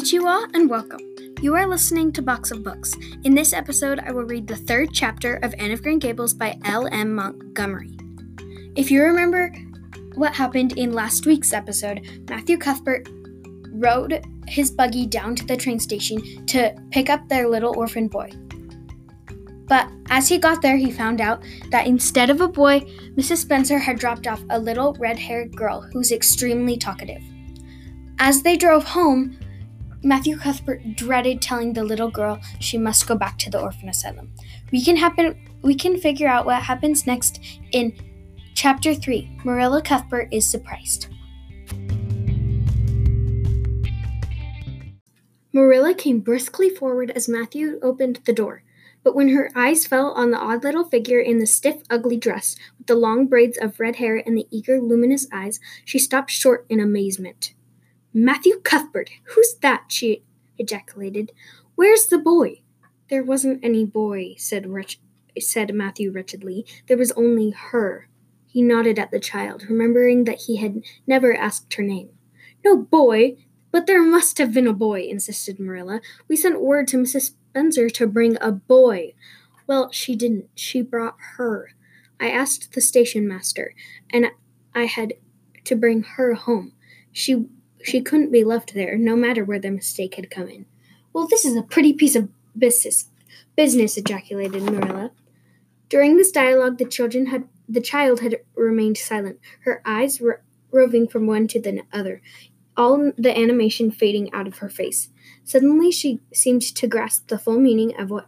Konnichiwa and welcome. You are listening to Box of Books. In this episode, I will read the third chapter of Anne of Green Gables by L.M. Montgomery. If you remember what happened in last week's episode, Matthew Cuthbert rode his buggy down to the train station to pick up their little orphan boy. But as he got there, he found out that instead of a boy, Mrs. Spencer had dropped off a little red-haired girl who's extremely talkative. As they drove home, Matthew Cuthbert dreaded telling the little girl she must go back to the orphan asylum. We can figure out what happens next in Chapter 3, Marilla Cuthbert is surprised. Marilla came briskly forward as Matthew opened the door, but when her eyes fell on the odd little figure in the stiff, ugly dress with the long braids of red hair and the eager, luminous eyes, she stopped short in amazement. "Matthew Cuthbert! Who's that?" she ejaculated. "Where's the boy?" "There wasn't any boy," said Matthew wretchedly. "There was only her." He nodded at the child, remembering that he had never asked her name. "No boy? But there must have been a boy," insisted Marilla. "We sent word to Mrs. Spencer to bring a boy." "Well, she didn't. She brought her. I asked the station master, and I had to bring her home. She couldn't be left there, no matter where the mistake had come in." "Well, this is a pretty piece of business, ejaculated Marilla. During this dialogue, the child had remained silent, her eyes roving from one to the other, all the animation fading out of her face. Suddenly, she seemed to grasp the full meaning of what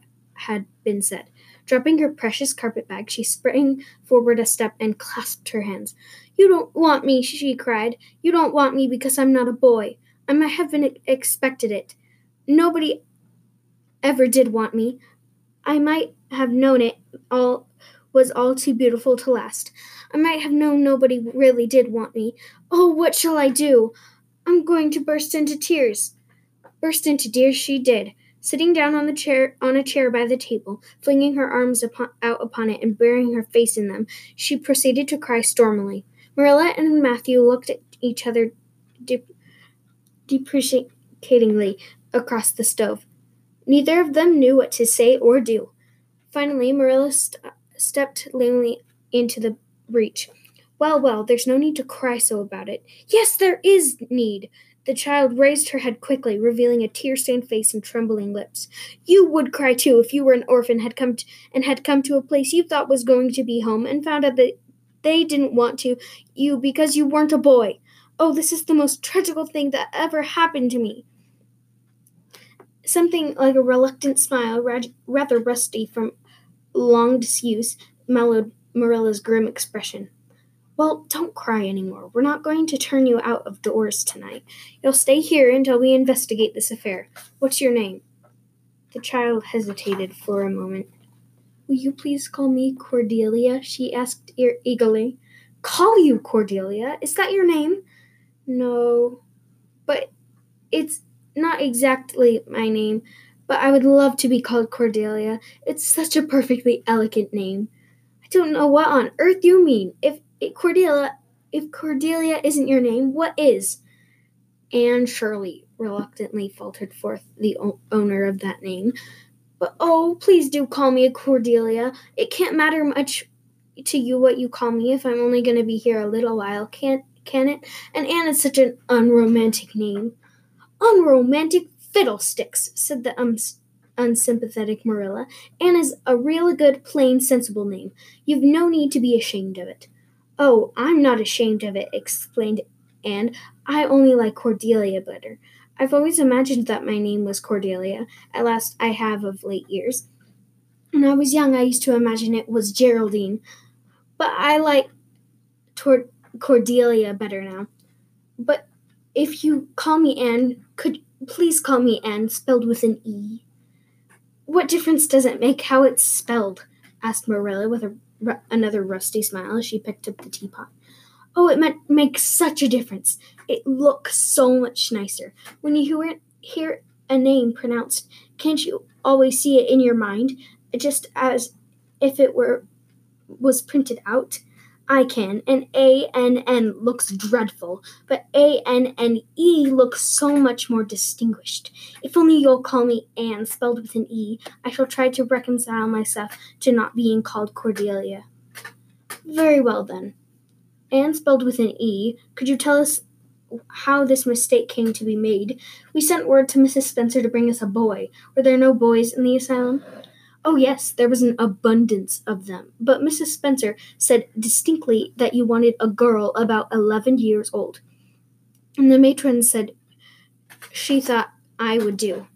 had been said. Dropping her precious carpet bag, she sprang forward a step and clasped her hands. "You don't want me," she cried. "You don't want me because I'm not a boy. I might have expected it. Nobody ever did want me. I might have known it all was all too beautiful to last. I might have known nobody really did want me. Oh, what shall I do? I'm going to burst into tears." Burst into tears she did, sitting down on a chair by the table, flinging her arms out upon it and burying her face in them. She proceeded to cry stormily. Marilla and Matthew looked at each other deprecatingly across the stove. Neither of them knew what to say or do. Finally, Marilla stepped lamely into the breach. Well, there's no need to cry so about it." "Yes, there is need." The child raised her head quickly, revealing a tear-stained face and trembling lips. "You would cry, too, if you were an orphan had come to a place you thought was going to be home and found out that they didn't want you because you weren't a boy. Oh, this is the most tragical thing that ever happened to me." Something like a reluctant smile, rather rusty from long disuse, mellowed Marilla's grim expression. "Well, don't cry anymore. We're not going to turn you out of doors tonight. You'll stay here until we investigate this affair. What's your name?" The child hesitated for a moment. "Will you please call me Cordelia?" she asked eagerly. "Call you Cordelia? Is that your name?" "No, but it's not exactly my name, but I would love to be called Cordelia. It's such a perfectly elegant name." "I don't know what on earth you mean. If Cordelia isn't your name, what is?" "Anne Shirley," reluctantly faltered forth the owner of that name. "But oh, please do call me a Cordelia. It can't matter much to you what you call me if I'm only going to be here a little while, can it? And Anne is such an unromantic name." "Unromantic fiddlesticks," said the unsympathetic Marilla. "Anne is a real good, plain, sensible name. You've no need to be ashamed of it." "Oh, I'm not ashamed of it," explained Anne. "I only like Cordelia better. I've always imagined that my name was Cordelia. At last, I have of late years. When I was young, I used to imagine it was Geraldine. But I like Cordelia better now. But if you call me Anne, could please call me Anne, spelled with an E." "What difference does it make how it's spelled?" asked Marilla with another rusty smile as she picked up the teapot. "Oh, it makes such a difference. It looks so much nicer. When you hear a name pronounced, can't you always see it in your mind, just as if it was printed out? I can, and A-N-N looks dreadful, but A-N-N-E looks so much more distinguished. If only you'll call me Anne, spelled with an E, I shall try to reconcile myself to not being called Cordelia. Very well, then. Anne, spelled with an E, could you tell us how this mistake came to be made? We sent word to Mrs. Spencer to bring us a boy. Were there no boys in the asylum? Oh, yes, there was an abundance of them. But Mrs. Spencer said distinctly that you wanted a girl about 11 years old. And the matron said she thought I would do.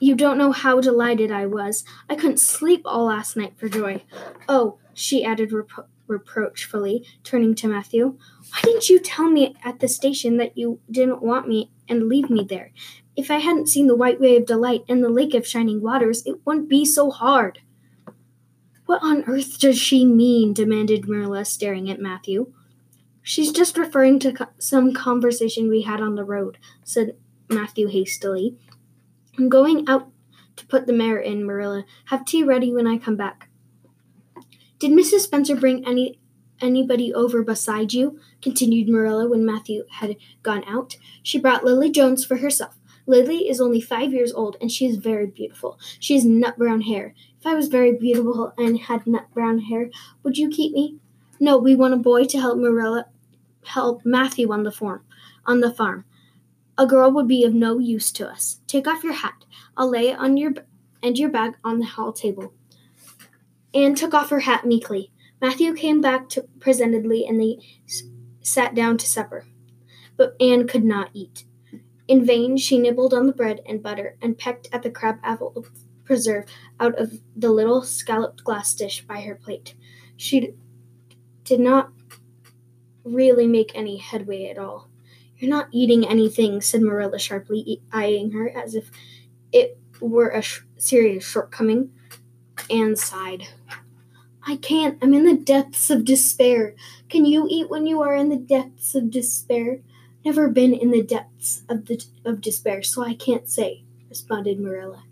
You don't know how delighted I was. I couldn't sleep all last night for joy. Oh, she added reproachfully, turning to Matthew, why didn't you tell me at the station that you didn't want me and leave me there? If I hadn't seen the White Way of Delight and the Lake of Shining Waters, it wouldn't be so hard. What on earth does she mean? Demanded Marilla, staring at Matthew. She's just referring to some conversation we had on the road, said Matthew hastily. I'm going out to put the mare in, Marilla. Have tea ready when I come back. Did Mrs. Spencer bring anybody over beside you? Continued Marilla when Matthew had gone out. She brought Lily Jones for herself. Lily is only 5 years old, and she is very beautiful. She has nut-brown hair. If I was very beautiful and had nut-brown hair, would you keep me? No, we want a boy to help Matthew on the farm. A girl would be of no use to us. Take off your hat. I'll lay it on your bag on the hall table. Anne took off her hat meekly. Matthew came back presently, and they sat down to supper. But Anne could not eat. In vain, she nibbled on the bread and butter and pecked at the crab-apple preserve out of the little scalloped glass dish by her plate. She did not really make any headway at all. "You're not eating anything," said Marilla sharply, eyeing her as if it were a serious shortcoming. Anne sighed. "I can't. I'm in the depths of despair. Can you eat when you are in the depths of despair?" "Never been in the depths of despair, so I can't say," responded Marilla.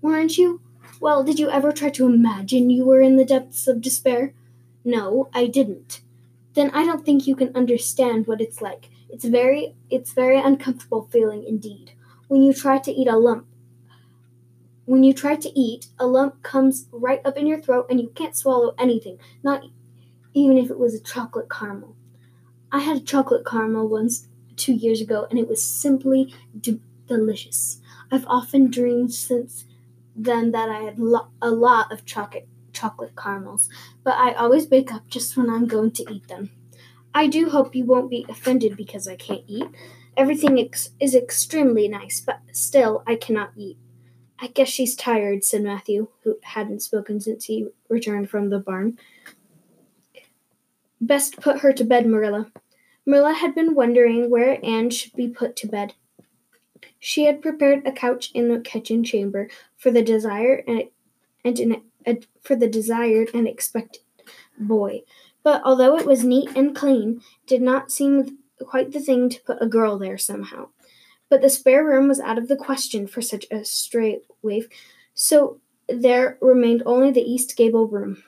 "Weren't you? Well, did you ever try to imagine you were in the depths of despair?" "No, I didn't." "Then I don't think you can understand what it's like. It's very uncomfortable feeling indeed. When you try to eat, a lump comes right up in your throat and you can't swallow anything, not even if it was a chocolate caramel. I had a chocolate caramel once 2 years ago and it was simply delicious. I've often dreamed since then that I had a lot of chocolate caramels, but I always wake up just when I'm going to eat them. I do hope you won't be offended because I can't eat. Everything is extremely nice, but still, I cannot eat." "I guess she's tired," said Matthew, who hadn't spoken since he returned from the barn. "Best put her to bed, Marilla." Marilla had been wondering where Anne should be put to bed. She had prepared a couch in the kitchen chamber for the desired and expected boy. But although it was neat and clean, it did not seem quite the thing to put a girl there somehow. But the spare room was out of the question for such a stray waif, so there remained only the East Gable room.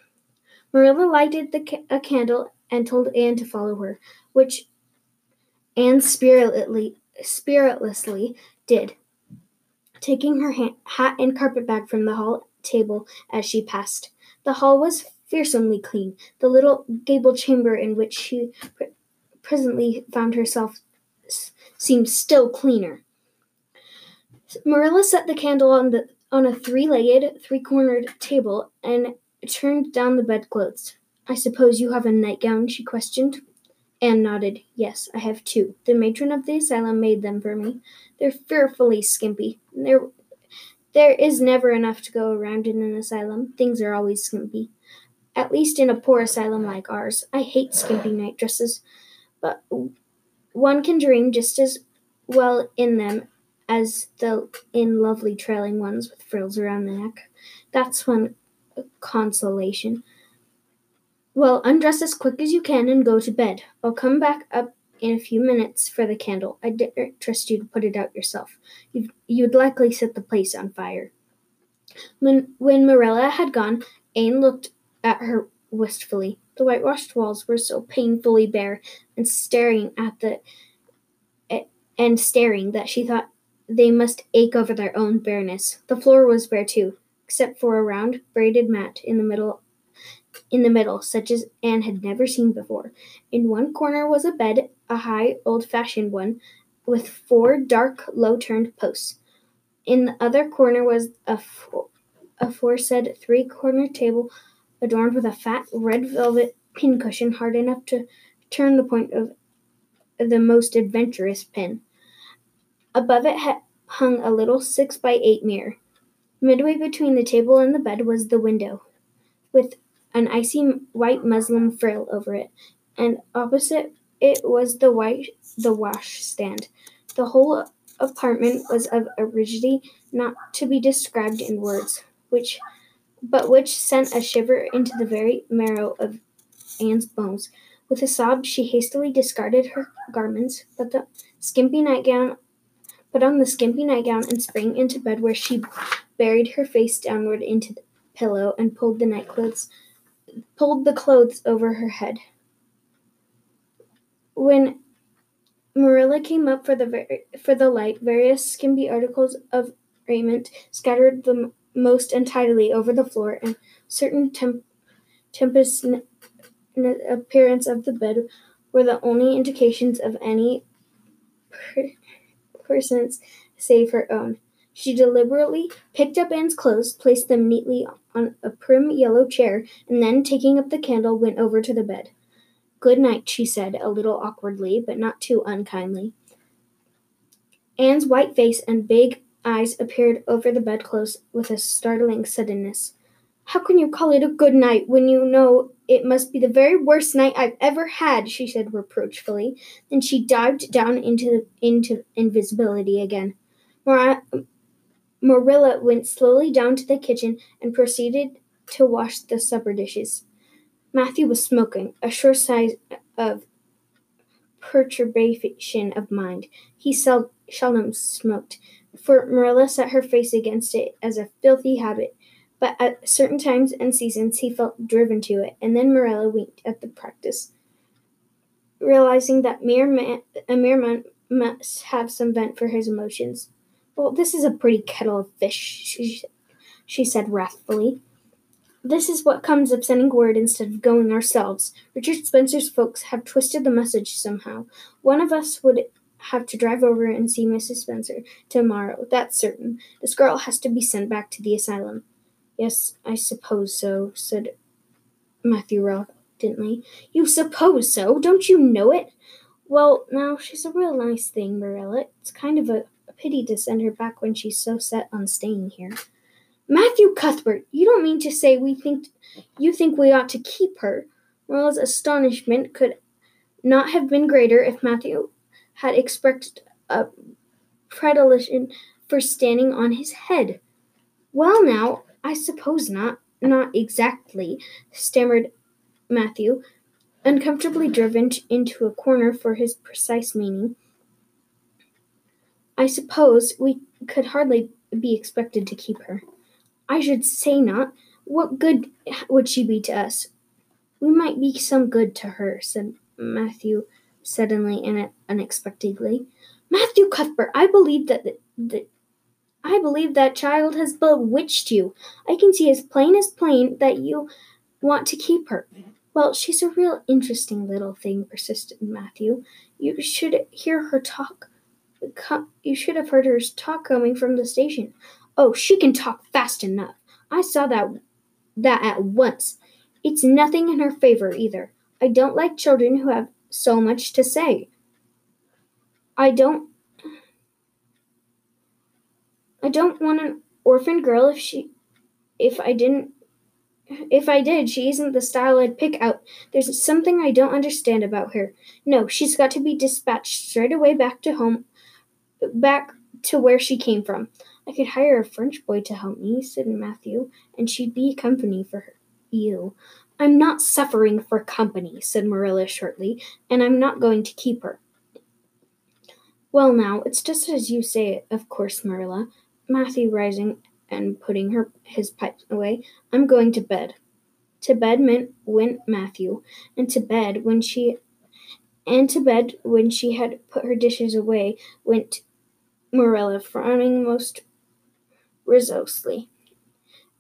Marilla lighted a candle and told Anne to follow her, which Anne spiritlessly did, taking her hat and carpetbag from the hall table as she passed. The hall was fearsomely clean. The little gable chamber in which she presently found herself seemed still cleaner. Marilla set the candle on a three-legged, three-cornered table and turned down the bedclothes. "I suppose you have a nightgown?" she questioned. Anne nodded. "Yes, I have two. The matron of the asylum made them for me. They're fearfully skimpy. There is never enough to go around in an asylum. Things are always skimpy. At least in a poor asylum like ours. I hate skimpy night dresses, but one can dream just as well in them as in lovely trailing ones with frills around the neck. That's one consolation. Well, undress as quick as you can and go to bed. I'll come back up in a few minutes for the candle. I didn't trust you to put it out yourself. You'd likely set the place on fire." When Marilla had gone, Anne looked at her wistfully. The whitewashed walls were so painfully bare and staring that she thought they must ache over their own bareness. The floor was bare too, except for a round braided mat in the middle, such as Anne had never seen before. In one corner was a bed, a high, old-fashioned one, with four dark, low-turned posts. In the other corner was aforesaid three-cornered table adorned with a fat red velvet pincushion hard enough to turn the point of the most adventurous pin. Above it hung a little 6x8 mirror. Midway between the table and the bed was the window, with an icy white muslin frill over it, and opposite it was the washstand. The whole apartment was of a rigidity not to be described in words, which sent a shiver into the very marrow of Anne's bones. With a sob, she hastily discarded her garments, put on the skimpy nightgown, and sprang into bed, where she buried her face downward into the pillow and pulled the clothes over her head. When Marilla came up for the light, various skimpy articles of raiment scattered the most untidily over the floor, and certain tempestuous appearance of the bed were the only indications of any persons save her own. She deliberately picked up Anne's clothes, placed them neatly on a prim yellow chair, and then, taking up the candle, went over to the bed. "Good night," she said, a little awkwardly, but not too unkindly. Anne's white face and big eyes appeared over the bedclothes with a startling suddenness. "How can you call it a good night when you know it must be the very worst night I've ever had?" she said reproachfully. Then she dived down into invisibility again. Marilla went slowly down to the kitchen and proceeded to wash the supper dishes. Matthew was smoking, a sure sign of perturbation of mind. He seldom smoked, for Marilla set her face against it as a filthy habit. But at certain times and seasons, he felt driven to it, and then Marilla winked at the practice, realizing that a mere man must have some vent for his emotions. "Well, this is a pretty kettle of fish," she said wrathfully. "This is what comes of sending word instead of going ourselves. Richard Spencer's folks have twisted the message somehow. One of us would have to drive over and see Mrs. Spencer tomorrow, that's certain. This girl has to be sent back to the asylum." "Yes, I suppose so," said Matthew reluctantly. "You suppose so? Don't you know it?" "Well, now, she's a real nice thing, Marilla. It's kind of a pity to send her back when she's so set on staying here." "Matthew Cuthbert, you don't mean to say you think we ought to keep her?" Marilla's astonishment could not have been greater if Matthew had expressed a predilection for standing on his head. "Well, now, I suppose not exactly," stammered Matthew, uncomfortably driven into a corner for his precise meaning. "I suppose we could hardly be expected to keep her." "I should say not. What good would she be to us?" "We might be some good to her," said Matthew suddenly and unexpectedly. "Matthew Cuthbert, I believe that that child has bewitched you. I can see as plain that you want to keep her." "Well, she's a real interesting little thing," persisted Matthew. "You should hear her talk. You should have heard her talk coming from the station." "Oh, she can talk fast enough. I saw that at once. It's nothing in her favor either. I don't like children who have so much to say. I don't want an orphan girl. If I did, she isn't the style I'd pick out. There's something I don't understand about her. No, she's got to be dispatched straight away back to where she came from." "I could hire a French boy to help me," said Matthew, "and she'd be company for her." "Ew. I'm not suffering for company," said Marilla shortly, "and I'm not going to keep her." "Well, now, it's just as you say it, of course, Marilla." Matthew, rising and putting his pipe away. "I'm going to bed." To bed went Matthew, and to bed when she had put her dishes away went Marilla, frowning most resolutely.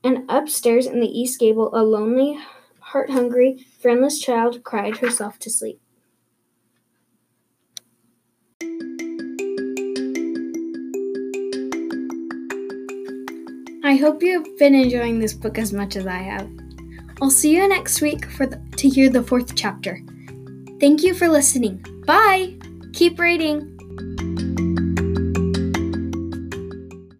And upstairs in the East Gable, a lonely, heart-hungry, friendless child cried herself to sleep. I hope you've been enjoying this book as much as I have. I'll see you next week to hear the 4th chapter. Thank you for listening. Bye! Keep reading!